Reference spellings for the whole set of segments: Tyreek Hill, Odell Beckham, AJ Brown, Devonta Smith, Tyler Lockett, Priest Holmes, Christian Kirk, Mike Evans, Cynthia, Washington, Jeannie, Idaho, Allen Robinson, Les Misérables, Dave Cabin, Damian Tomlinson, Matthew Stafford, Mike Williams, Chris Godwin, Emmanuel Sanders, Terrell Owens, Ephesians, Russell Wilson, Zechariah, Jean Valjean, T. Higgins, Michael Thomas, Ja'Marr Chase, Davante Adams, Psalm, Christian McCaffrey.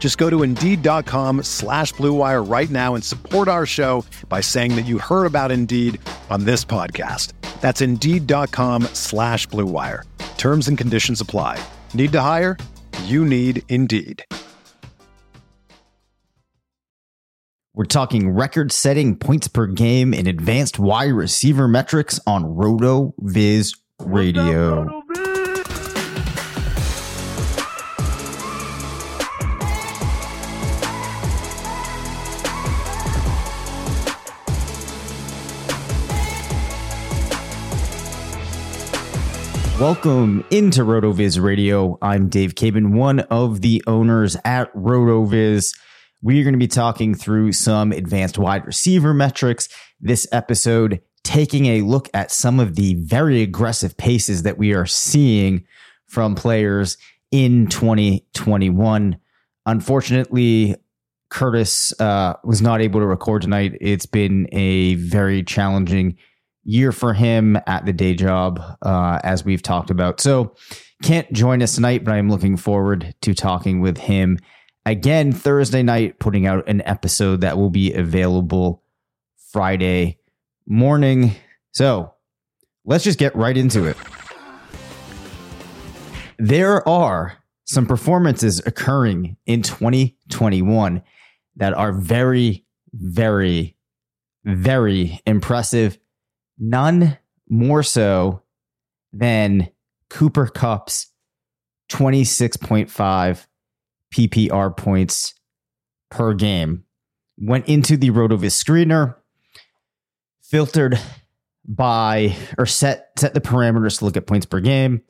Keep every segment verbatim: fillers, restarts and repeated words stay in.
Just go to Indeed.com slash Blue Wire right now and support our show by saying that you heard about Indeed on this podcast. That's Indeed.com slash Blue Wire. Terms and conditions apply. Need to hire? You need Indeed. We're talking record-setting points per game and advanced wide receiver metrics on RotoViz Radio. Roto, Roto, Welcome into RotoViz Radio. I'm Dave Cabin, one of the owners at RotoViz. We are going to be talking through some advanced wide receiver metrics this episode, taking a look at some of the very aggressive paces that we are seeing from players in twenty twenty-one. Unfortunately, Curtis uh, was not able to record tonight. It's been a very challenging year for him at the day job, uh, as we've talked about. So can't join us tonight, but I'm looking forward to talking with him again Thursday night, putting out an episode that will be available Friday morning. So let's just get right into it. There are some performances occurring in twenty twenty-one that are very, very, very impressive. None more so than Cooper Kupp's twenty-six point five P P R points per game. Went into the RotoViz screener, filtered by, or set, set the parameters to look at points per game,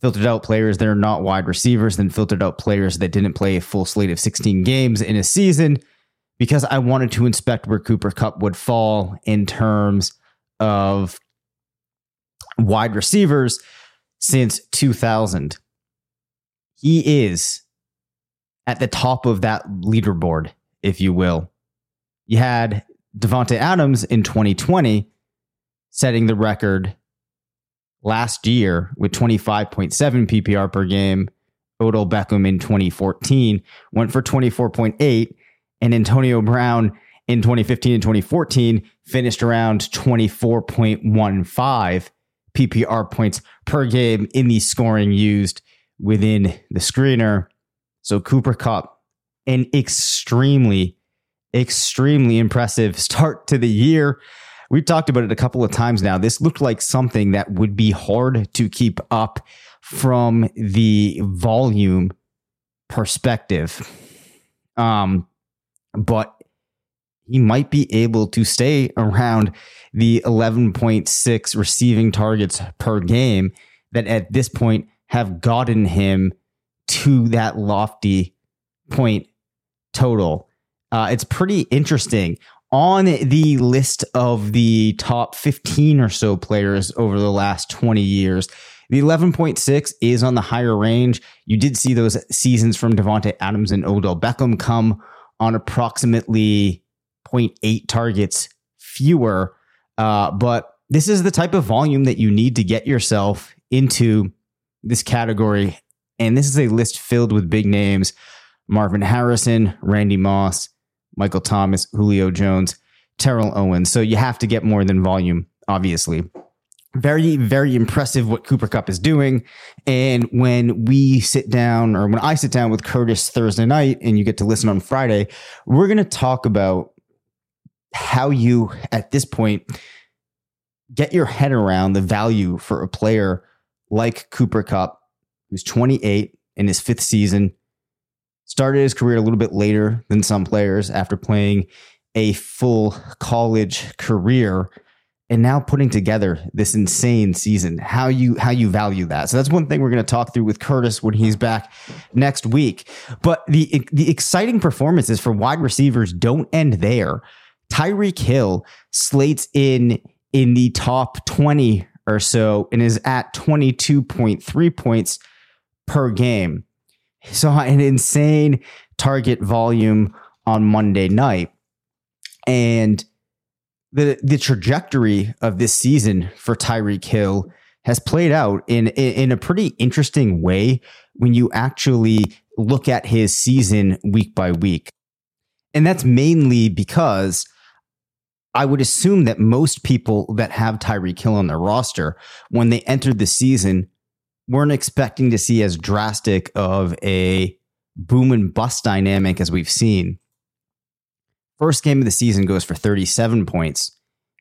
filtered out players that are not wide receivers, then filtered out players that didn't play a full slate of sixteen games in a season, because I wanted to inspect where Cooper Kupp would fall in terms of wide receivers since two thousand. He is at the top of that leaderboard, if you will. You had Davante Adams in twenty twenty setting the record last year with twenty-five point seven P P R per game. Odell Beckham in twenty fourteen went for twenty-four point eight. And Antonio Brown in twenty fifteen and twenty fourteen finished around twenty-four point one five P P R points per game in the scoring used within the screener. So Cooper Kupp, an extremely, extremely impressive start to the year. We've talked about it a couple of times now. This looked like something that would be hard to keep up from the volume perspective. Um... But he might be able to stay around the eleven point six receiving targets per game that at this point have gotten him to that lofty point total. Uh, it's pretty interesting. On the list of the top fifteen or so players over the last twenty years, the eleven point six is on the higher range. You did see those seasons from Davante Adams and Odell Beckham come on approximately zero point eight targets fewer. Uh, but this is the type of volume that you need to get yourself into this category. And this is a list filled with big names: Marvin Harrison, Randy Moss, Michael Thomas, Julio Jones, Terrell Owens. So you have to get more than volume, obviously. Very, very impressive what Cooper Kupp is doing. And when we sit down, or when I sit down with Curtis Thursday night and you get to listen on Friday, we're going to talk about how you, at this point, get your head around the value for a player like Cooper Kupp, who's twenty-eight in his fifth season, started his career a little bit later than some players after playing a full college career, and now putting together this insane season, how you how you value that. So that's one thing we're going to talk through with Curtis when he's back next week. But the the exciting performances for wide receivers don't end there. Tyreek Hill slates in in the top twenty or so and is at twenty-two point three points per game. Saw an insane target volume on Monday night. And the the trajectory of this season for Tyreek Hill has played out in, in in a pretty interesting way when you actually look at his season week by week. And that's mainly because I would assume that most people that have Tyreek Hill on their roster, when they entered the season, weren't expecting to see as drastic of a boom and bust dynamic as we've seen. First game of the season goes for thirty-seven points,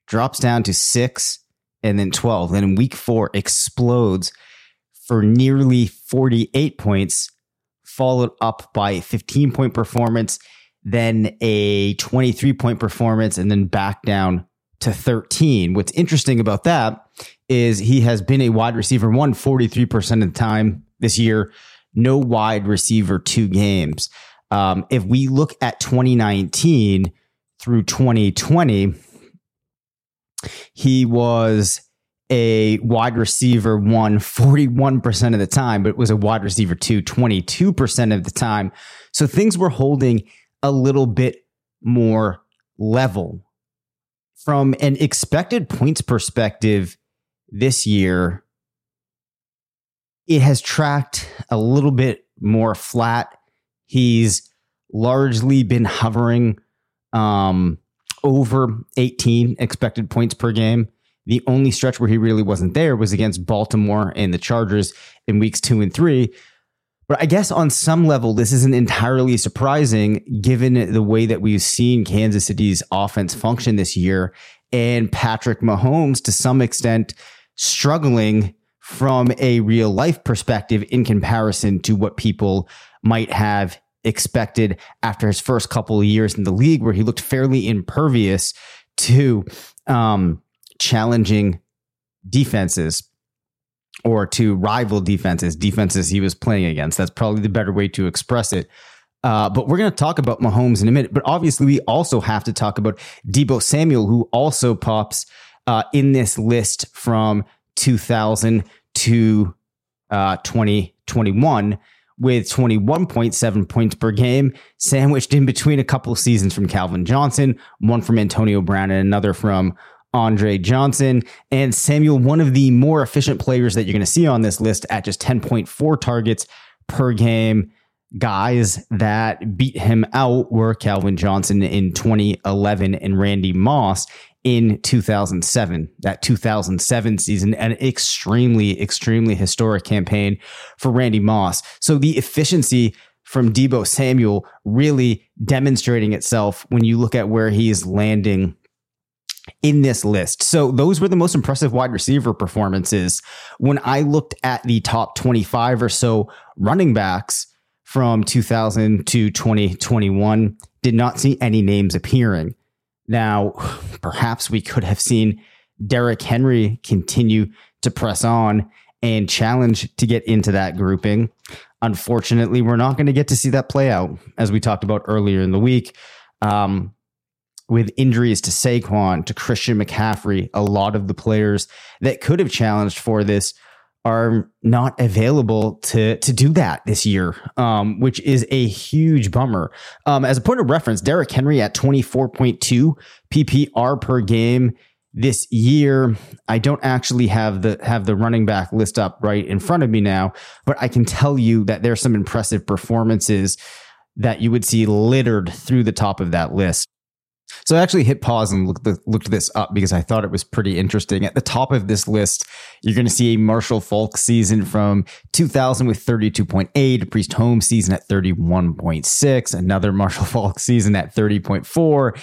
drops down to six and then twelve. Then in week four explodes for nearly forty-eight points, followed up by a fifteen point performance, then a twenty-three point performance, and then back down to thirteen. What's interesting about that is he has been a wide receiver one forty-three percent of the time this year, no wide receiver two games. Um, if we look at twenty nineteen through twenty twenty, he was a wide receiver one forty-one percent of the time, but was a wide receiver two twenty-two percent of the time. So things were holding a little bit more level. From an expected points perspective this year, it has tracked a little bit more flat. He's largely been hovering um, over eighteen expected points per game. The only stretch where he really wasn't there was against Baltimore and the Chargers in weeks two and three. But I guess on some level, this isn't entirely surprising given the way that we've seen Kansas City's offense function this year and Patrick Mahomes, to some extent, struggling from a real life perspective in comparison to what people might have expected after his first couple of years in the league, where he looked fairly impervious to um, challenging defenses or to rival defenses, defenses he was playing against. That's probably the better way to express it. Uh, but we're going to talk about Mahomes in a minute. But obviously, we also have to talk about Deebo Samuel, who also pops uh, in this list from two thousand to uh, twenty twenty-one. With twenty-one point seven points per game, sandwiched in between a couple of seasons from Calvin Johnson, one from Antonio Brown and another from Andre Johnson. And Samuel, one of the more efficient players that you're going to see on this list at just ten point four targets per game. Guys that beat him out were Calvin Johnson in twenty eleven and Randy Moss in two thousand seven. That two thousand seven season, an extremely, extremely historic campaign for Randy Moss. So the efficiency from Deebo Samuel really demonstrating itself when you look at where he is landing in this list. So those were the most impressive wide receiver performances. When I looked at the top twenty-five or so running backs from two thousand to twenty twenty-one, did not see any names appearing. Now, perhaps we could have seen Derrick Henry continue to press on and challenge to get into that grouping. Unfortunately, we're not going to get to see that play out, as we talked about earlier in the week. Um, with injuries to Saquon, to Christian McCaffrey, a lot of the players that could have challenged for this are not available to to do that this year, um, which is a huge bummer. Um, as a point of reference, Derrick Henry at twenty-four point two P P R per game this year. I don't actually have the have the running back list up right in front of me now, but I can tell you that there's some impressive performances that you would see littered through the top of that list. So I actually hit pause and looked, the, looked this up because I thought it was pretty interesting. At the top of this list, you're going to see a Marshall Faulk season from two thousand with thirty-two point eight, a Priest Holmes season at thirty-one point six, another Marshall Faulk season at thirty point four,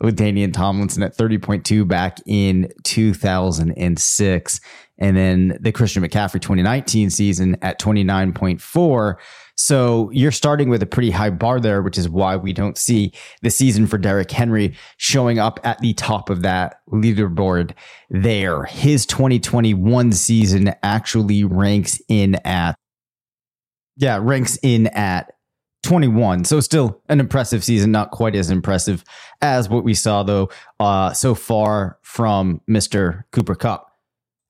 with Damian Tomlinson at thirty point two back in two thousand six. And then the Christian McCaffrey twenty nineteen season at twenty-nine point four. So you're starting with a pretty high bar there, which is why we don't see the season for Derrick Henry showing up at the top of that leaderboard there. His twenty twenty-one season actually ranks in at, yeah, ranks in at twenty-one. So still an impressive season, not quite as impressive as what we saw though uh, so far from Mister Cooper Kupp.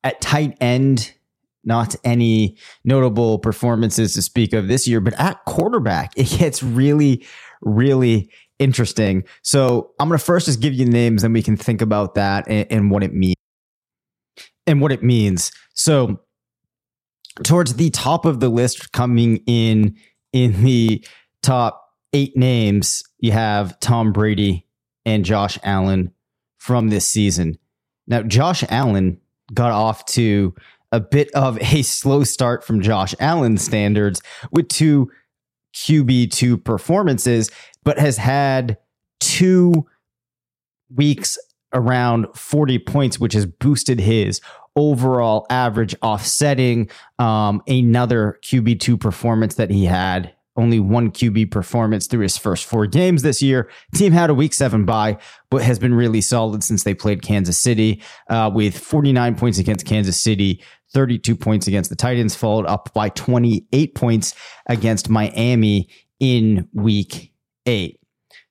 At tight end, not any notable performances to speak of this year, but at quarterback, it gets really, really interesting. So I'm going to first just give you names and we can think about that and, and what it means and what it means. So towards the top of the list, coming in, in the top eight names, you have Tom Brady and Josh Allen from this season. Now, Josh Allen got off to a bit of a slow start from Josh Allen's standards with two Q B two performances, but has had two weeks around forty points, which has boosted his overall average, offsetting um, another Q B two performance that he had. Only one Q B performance through his first four games this year. Team had a week seven bye, but has been really solid since they played Kansas City uh, with forty-nine points against Kansas City, thirty-two points against the Titans, followed up by twenty-eight points against Miami in week eight.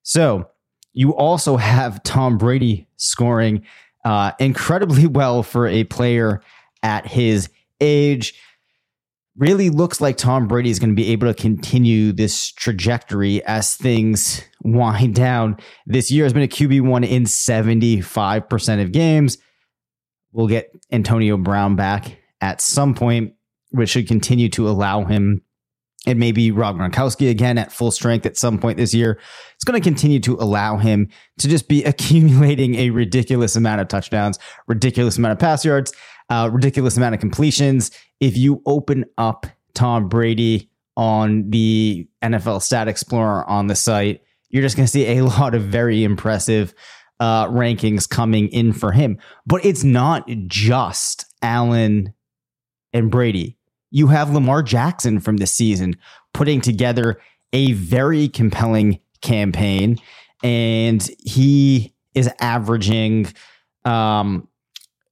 So you also have Tom Brady scoring uh, incredibly well for a player at his age. Really looks like Tom Brady is going to be able to continue this trajectory as things wind down. This year has been a Q B one in seventy-five percent of games. We'll get Antonio Brown back at some point, which should continue to allow him, and maybe Rob Gronkowski again at full strength at some point this year. It's going to continue to allow him to just be accumulating a ridiculous amount of touchdowns, ridiculous amount of pass yards, Uh, ridiculous amount of completions. If you open up Tom Brady on the N F L Stat Explorer on the site, you're just going to see a lot of very impressive uh, rankings coming in for him. But it's not just Allen and Brady. You have Lamar Jackson from this season putting together a very compelling campaign, and he is averaging Um,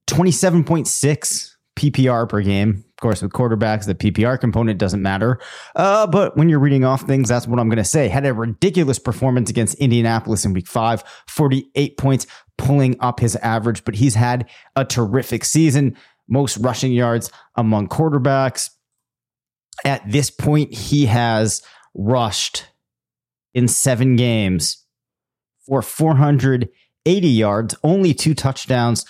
twenty-seven point six P P R per game. Of course, with quarterbacks, the P P R component doesn't matter. Uh, but when you're reading off things, that's what I'm going to say. Had a ridiculous performance against Indianapolis in week five, forty-eight points, pulling up his average. But he's had a terrific season. Most rushing yards among quarterbacks. At this point, he has rushed in seven games for four hundred eighty yards, only two touchdowns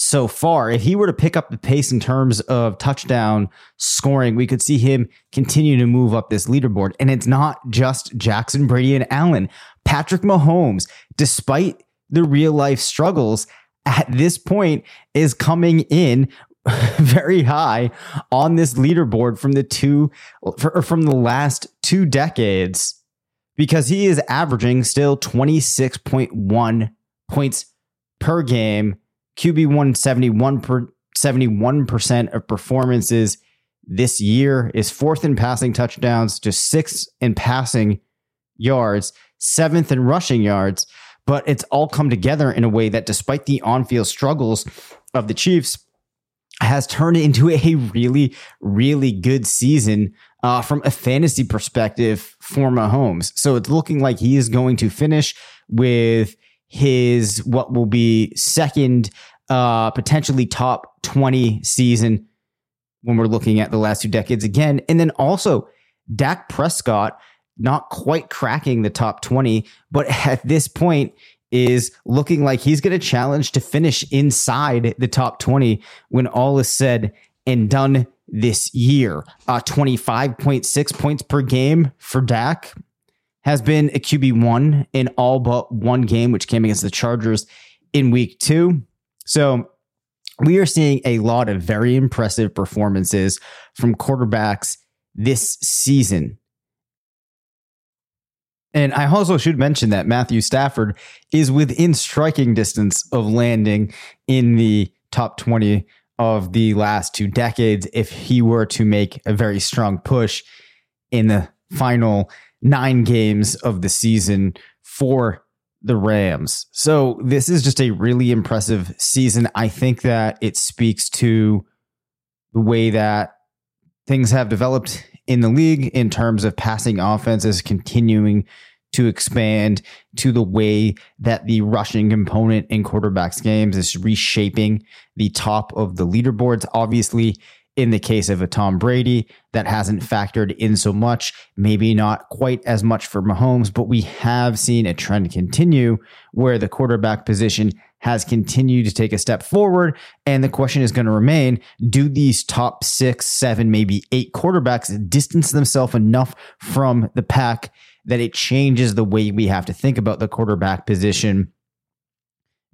so far. If he were to pick up the pace in terms of touchdown scoring, we could see him continue to move up this leaderboard. And it's not just Jackson, Brady, and Allen. Patrick Mahomes, despite the real life struggles at this point, is coming in very high on this leaderboard from the two or from the last two decades, because he is averaging still twenty-six point one points per game. Q B one seventy-one percent of performances this year, is fourth in passing touchdowns, just sixth in passing yards, seventh in rushing yards. But it's all come together in a way that, despite the on-field struggles of the Chiefs, has turned into a really, really good season uh, from a fantasy perspective for Mahomes. So it's looking like he is going to finish with his what will be second, uh, potentially top twenty season when we're looking at the last two decades again. And then also Dak Prescott, not quite cracking the top twenty, but at this point is looking like he's going to challenge to finish inside the top twenty when all is said and done this year. Uh, twenty-five point six points per game for Dak. Has been a Q B one in all but one game, which came against the Chargers in week two. So we are seeing a lot of very impressive performances from quarterbacks this season. And I also should mention that Matthew Stafford is within striking distance of landing in the top twenty of the last two decades if he were to make a very strong push in the final nine games of the season for the Rams. So this is just a really impressive season. I think that it speaks to the way that things have developed in the league in terms of passing offenses continuing to expand, to the way that the rushing component in quarterbacks games is reshaping the top of the leaderboards. Obviously, in the case of a Tom Brady, that hasn't factored in so much, maybe not quite as much for Mahomes, but we have seen a trend continue where the quarterback position has continued to take a step forward. And the question is going to remain, do these top six, seven, maybe eight quarterbacks distance themselves enough from the pack that it changes the way we have to think about the quarterback position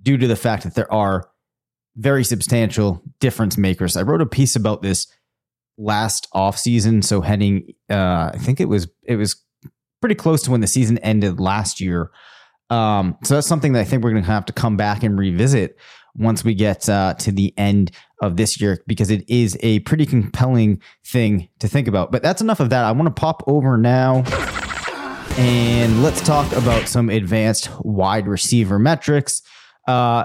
due to the fact that there are very substantial difference makers. I wrote a piece about this last offseason. So heading, uh, I think it was it was pretty close to when the season ended last year. Um, so that's something that I think we're going to have to come back and revisit once we get uh, to the end of this year, because it is a pretty compelling thing to think about. But that's enough of that. I want to pop over now and let's talk about some advanced wide receiver metrics. Uh,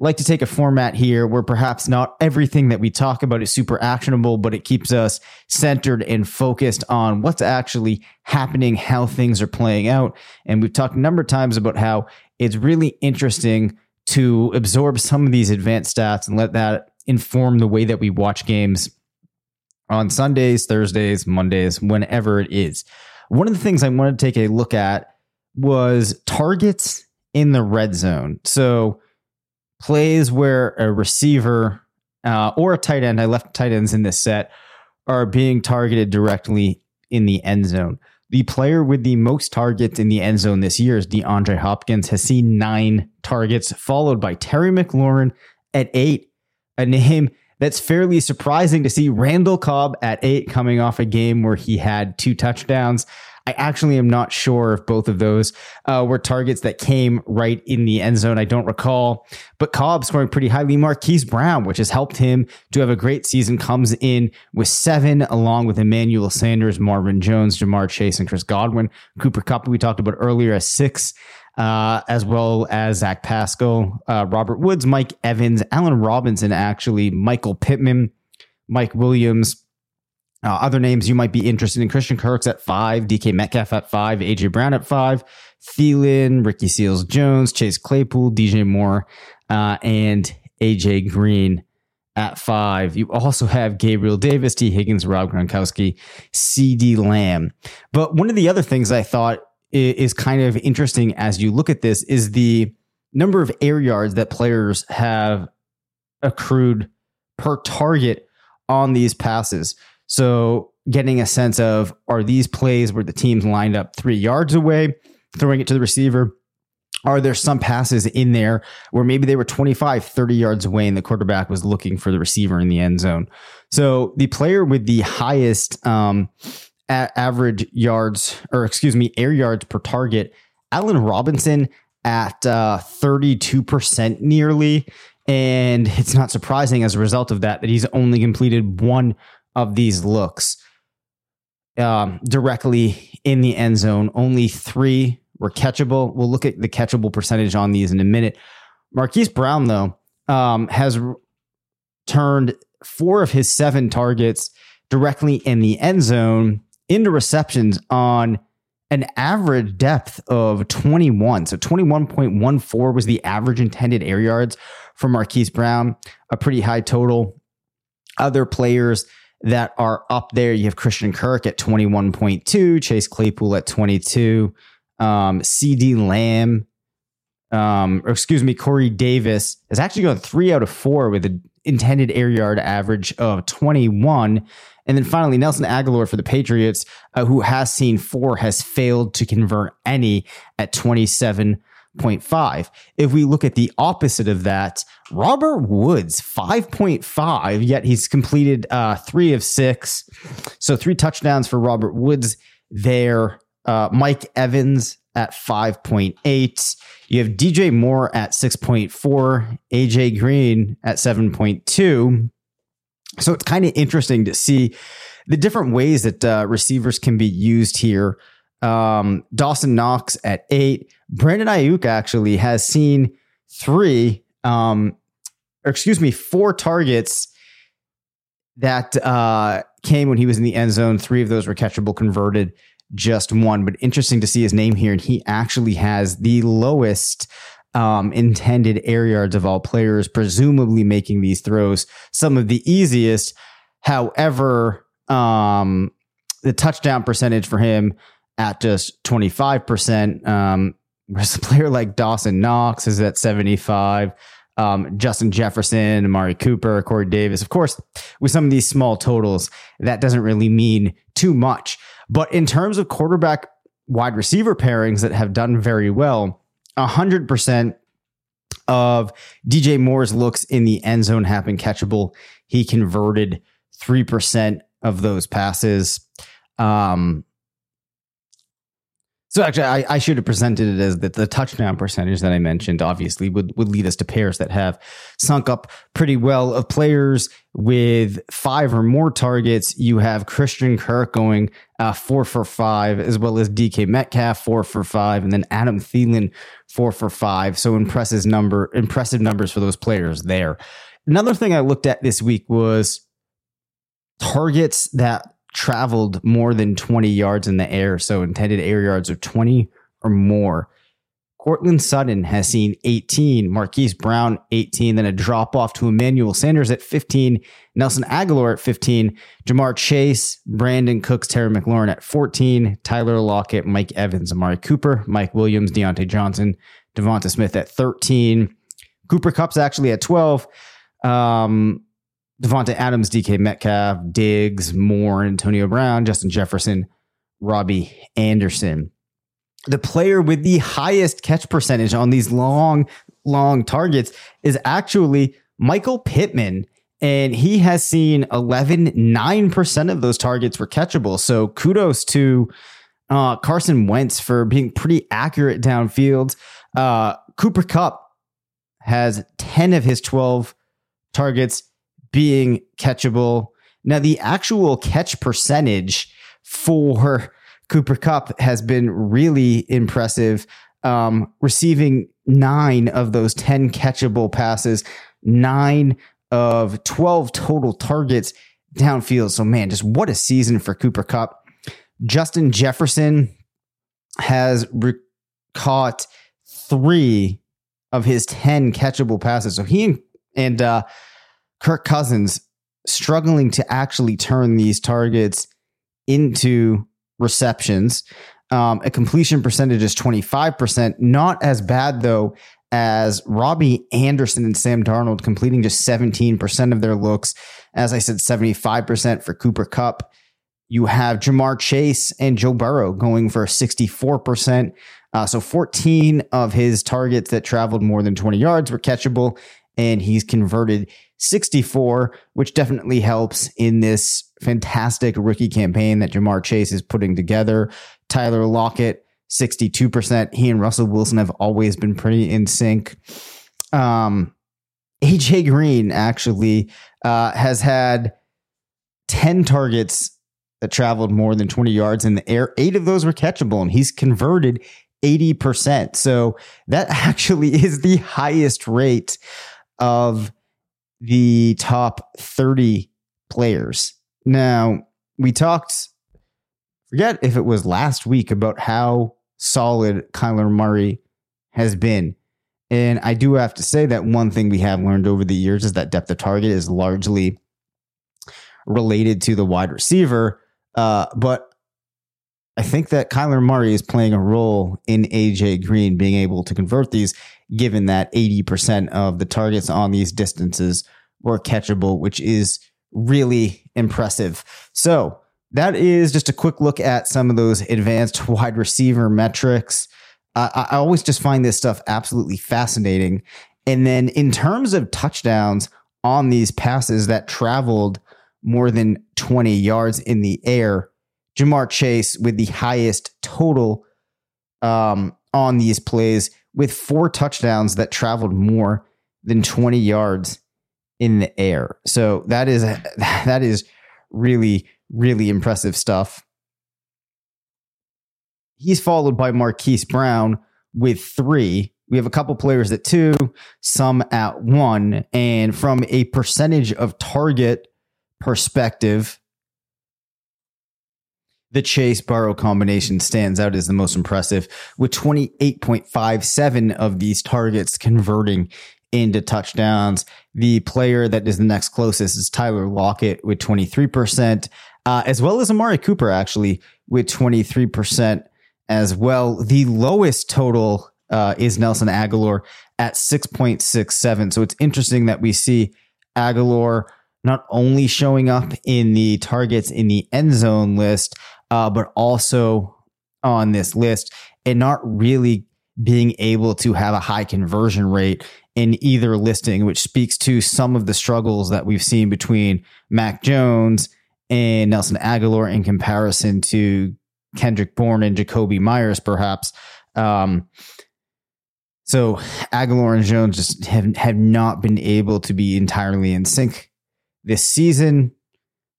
I like to take a format here where perhaps not everything that we talk about is super actionable, but it keeps us centered and focused on what's actually happening, how things are playing out. And we've talked a number of times about how it's really interesting to absorb some of these advanced stats and let that inform the way that we watch games on Sundays, Thursdays, Mondays, whenever it is. One of the things I wanted to take a look at was targets in the red zone. So plays where a receiver uh, or a tight end, I left tight ends in this set, are being targeted directly in the end zone. The player with the most targets in the end zone this year is DeAndre Hopkins, has seen nine targets, followed by Terry McLaurin at eight, a name that's fairly surprising to see Randall Cobb at eight coming off a game where he had two touchdowns. I actually am not sure if both of those uh, were targets that came right in the end zone. I don't recall, but Cobb scoring pretty highly. Marquise Brown, which has helped him to have a great season, comes in with seven, along with Emmanuel Sanders, Marvin Jones, Ja'Marr Chase, and Chris Godwin. Cooper Kupp, we talked about earlier, as six, uh, as well as Zach Pascal, uh, Robert Woods, Mike Evans, Allen Robinson, actually, Michael Pittman, Mike Williams. Uh, other names you might be interested in: Christian Kirk's at five, D K Metcalf at five, A J Brown at five, Thielen, Ricky Seals-Jones, Chase Claypool, D J Moore, uh, and A J Green at five. You also have Gabriel Davis, T. Higgins, Rob Gronkowski, C D Lamb. But one of the other things I thought is kind of interesting as you look at this is the number of air yards that players have accrued per target on these passes. So getting a sense of, are these plays where the team's lined up three yards away, throwing it to the receiver? Are there some passes in there where maybe they were twenty-five, thirty yards away and the quarterback was looking for the receiver in the end zone? So the player with the highest um, a- average yards, or excuse me, air yards per target, Allen Robinson at uh, thirty-two percent nearly. And it's not surprising as a result of that, that he's only completed one of these looks um, directly in the end zone. Only three were catchable. We'll look at the catchable percentage on these in a minute. Marquise Brown, though, um, has r- turned four of his seven targets directly in the end zone into receptions on an average depth of twenty-one. So twenty-one point one four was the average intended air yards for Marquise Brown, a pretty high total. Other players that are up there, you have Christian Kirk at twenty-one point two, Chase Claypool at twenty-two, um, C D Lamb, um, or excuse me, Corey Davis is actually going three out of four with an intended air yard average of twenty-one. And then finally, Nelson Agholor for the Patriots, uh, who has seen four, has failed to convert any at twenty-seven point five. If we look at the opposite of that, Robert Woods, five point five, yet he's completed uh, three of six. So three touchdowns for Robert Woods there. Uh, Mike Evans at five point eight. You have D J Moore at six point four, A J Green at seven point two. So it's kind of interesting to see the different ways that uh, receivers can be used here. Um, Dawson Knox at eight. Brandon Ayuk actually has seen three, um, or excuse me, four targets that uh, came when he was in the end zone. Three of those were catchable, converted just one. But interesting to see his name here. And he actually has the lowest Um, intended air yards of all players, presumably making these throws some of the easiest. However, um, the touchdown percentage for him at just twenty-five percent, um, whereas a player like Dawson Knox is at seventy-five, um, Justin Jefferson, Amari Cooper, Corey Davis. Of course, with some of these small totals, that doesn't really mean too much. But in terms of quarterback wide receiver pairings that have done very well, one hundred percent of D J Moore's looks in the end zone have been catchable. He converted three percent of those passes. Um, so actually, I, I should have presented it as that the touchdown percentage that I mentioned obviously would, would lead us to pairs that have sunk up pretty well. Of players with five or more targets, you have Christian Kirk going uh, four for five, as well as D K Metcalf four for five, and then Adam Thielen four for five. So impressive number, impressive numbers for those players there. Another thing I looked at this week was targets that traveled more than twenty yards in the air, so intended air yards of twenty or more. Cortland Sutton has seen eighteen, Marquise Brown eighteen, then a drop off to Emmanuel Sanders at fifteen, Nelson Agholor at fifteen, Ja'Marr Chase, Brandon Cooks, Terry McLaurin at fourteen, Tyler Lockett, Mike Evans, Amari Cooper, Mike Williams, Deontay Johnson, Devonta Smith at thirteen, Cooper Kupp's actually at twelve, um, Davante Adams, D K Metcalf, Diggs, Moore, Antonio Brown, Justin Jefferson, Robbie Anderson. The player with the highest catch percentage on these long, long targets is actually Michael Pittman. And he has seen eleven, nine percent of those targets were catchable. So kudos to uh, Carson Wentz for being pretty accurate downfield. Uh, Cooper Kupp has ten of his twelve targets being catchable. Now, the actual catch percentage for Cooper Kupp has been really impressive, um, receiving nine of those ten catchable passes, nine of twelve total targets downfield. So, man, just what a season for Cooper Kupp. Justin Jefferson has re- caught three of his ten catchable passes. So he and, and uh, Kirk Cousins struggling to actually turn these targets into receptions. Um, a completion percentage is twenty-five percent. Not as bad, though, as Robbie Anderson and Sam Darnold completing just seventeen percent of their looks. As I said, seventy-five percent for Cooper Kupp. You have Ja'Marr Chase and Joe Burrow going for sixty-four percent. Uh, so fourteen of his targets that traveled more than twenty yards were catchable, and he's converted sixty-four, which definitely helps in this fantastic rookie campaign that Ja'Marr Chase is putting together. Tyler Lockett, sixty-two percent. He and Russell Wilson have always been pretty in sync. Um, A J Green actually uh, has had ten targets that traveled more than twenty yards in the air. Eight of those were catchable, and he's converted eighty percent. So that actually is the highest rate of the top thirty players. Now, we talked, forget if it was last week, about how solid Kyler Murray has been. And I do have to say that one thing we have learned over the years is that depth of target is largely related to the wide receiver. Uh, but I think that Kyler Murray is playing a role in A J Green being able to convert these, given that eighty percent of the targets on these distances were catchable, which is really impressive. So that is just a quick look at some of those advanced wide receiver metrics. Uh, I always just find this stuff absolutely fascinating. And then in terms of touchdowns on these passes that traveled more than twenty yards in the air, Ja'Marr Chase with the highest total um, on these plays, with four touchdowns that traveled more than twenty yards in the air. So that is that is really, really impressive stuff. He's followed by Marquise Brown with three. We have a couple players at two, some at one. And from a percentage of target perspective, the Chase-Burrow combination stands out as the most impressive, with twenty-eight point five seven of these targets converting into touchdowns. The player that is the next closest is Tyler Lockett with twenty-three percent, uh, as well as Amari Cooper, actually, with twenty-three percent as well. The lowest total uh, is Nelson Agholor at six point six seven. So it's interesting that we see Agholor not only showing up in the targets in the end zone list, Uh, but also on this list, and not really being able to have a high conversion rate in either listing, which speaks to some of the struggles that we've seen between Mac Jones and Nelson Agholor in comparison to Kendrick Bourne and Jacoby Myers, perhaps. Um, so Agholor and Jones just have, have not been able to be entirely in sync this season.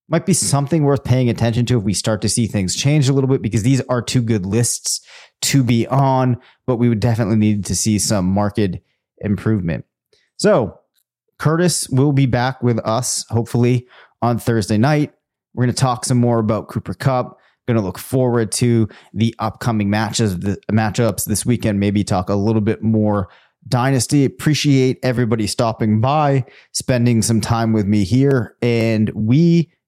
Might be something worth paying attention to if we start to see things change a little bit, because these are two good lists to be on, but we would definitely need to see some market improvement. So Curtis will be back with us, hopefully, on Thursday night. We're going to talk some more about Cooper Kupp. Going to look forward to the upcoming matches, the matchups this weekend, maybe talk a little bit more Dynasty. Appreciate everybody stopping by, spending some time with me here, and we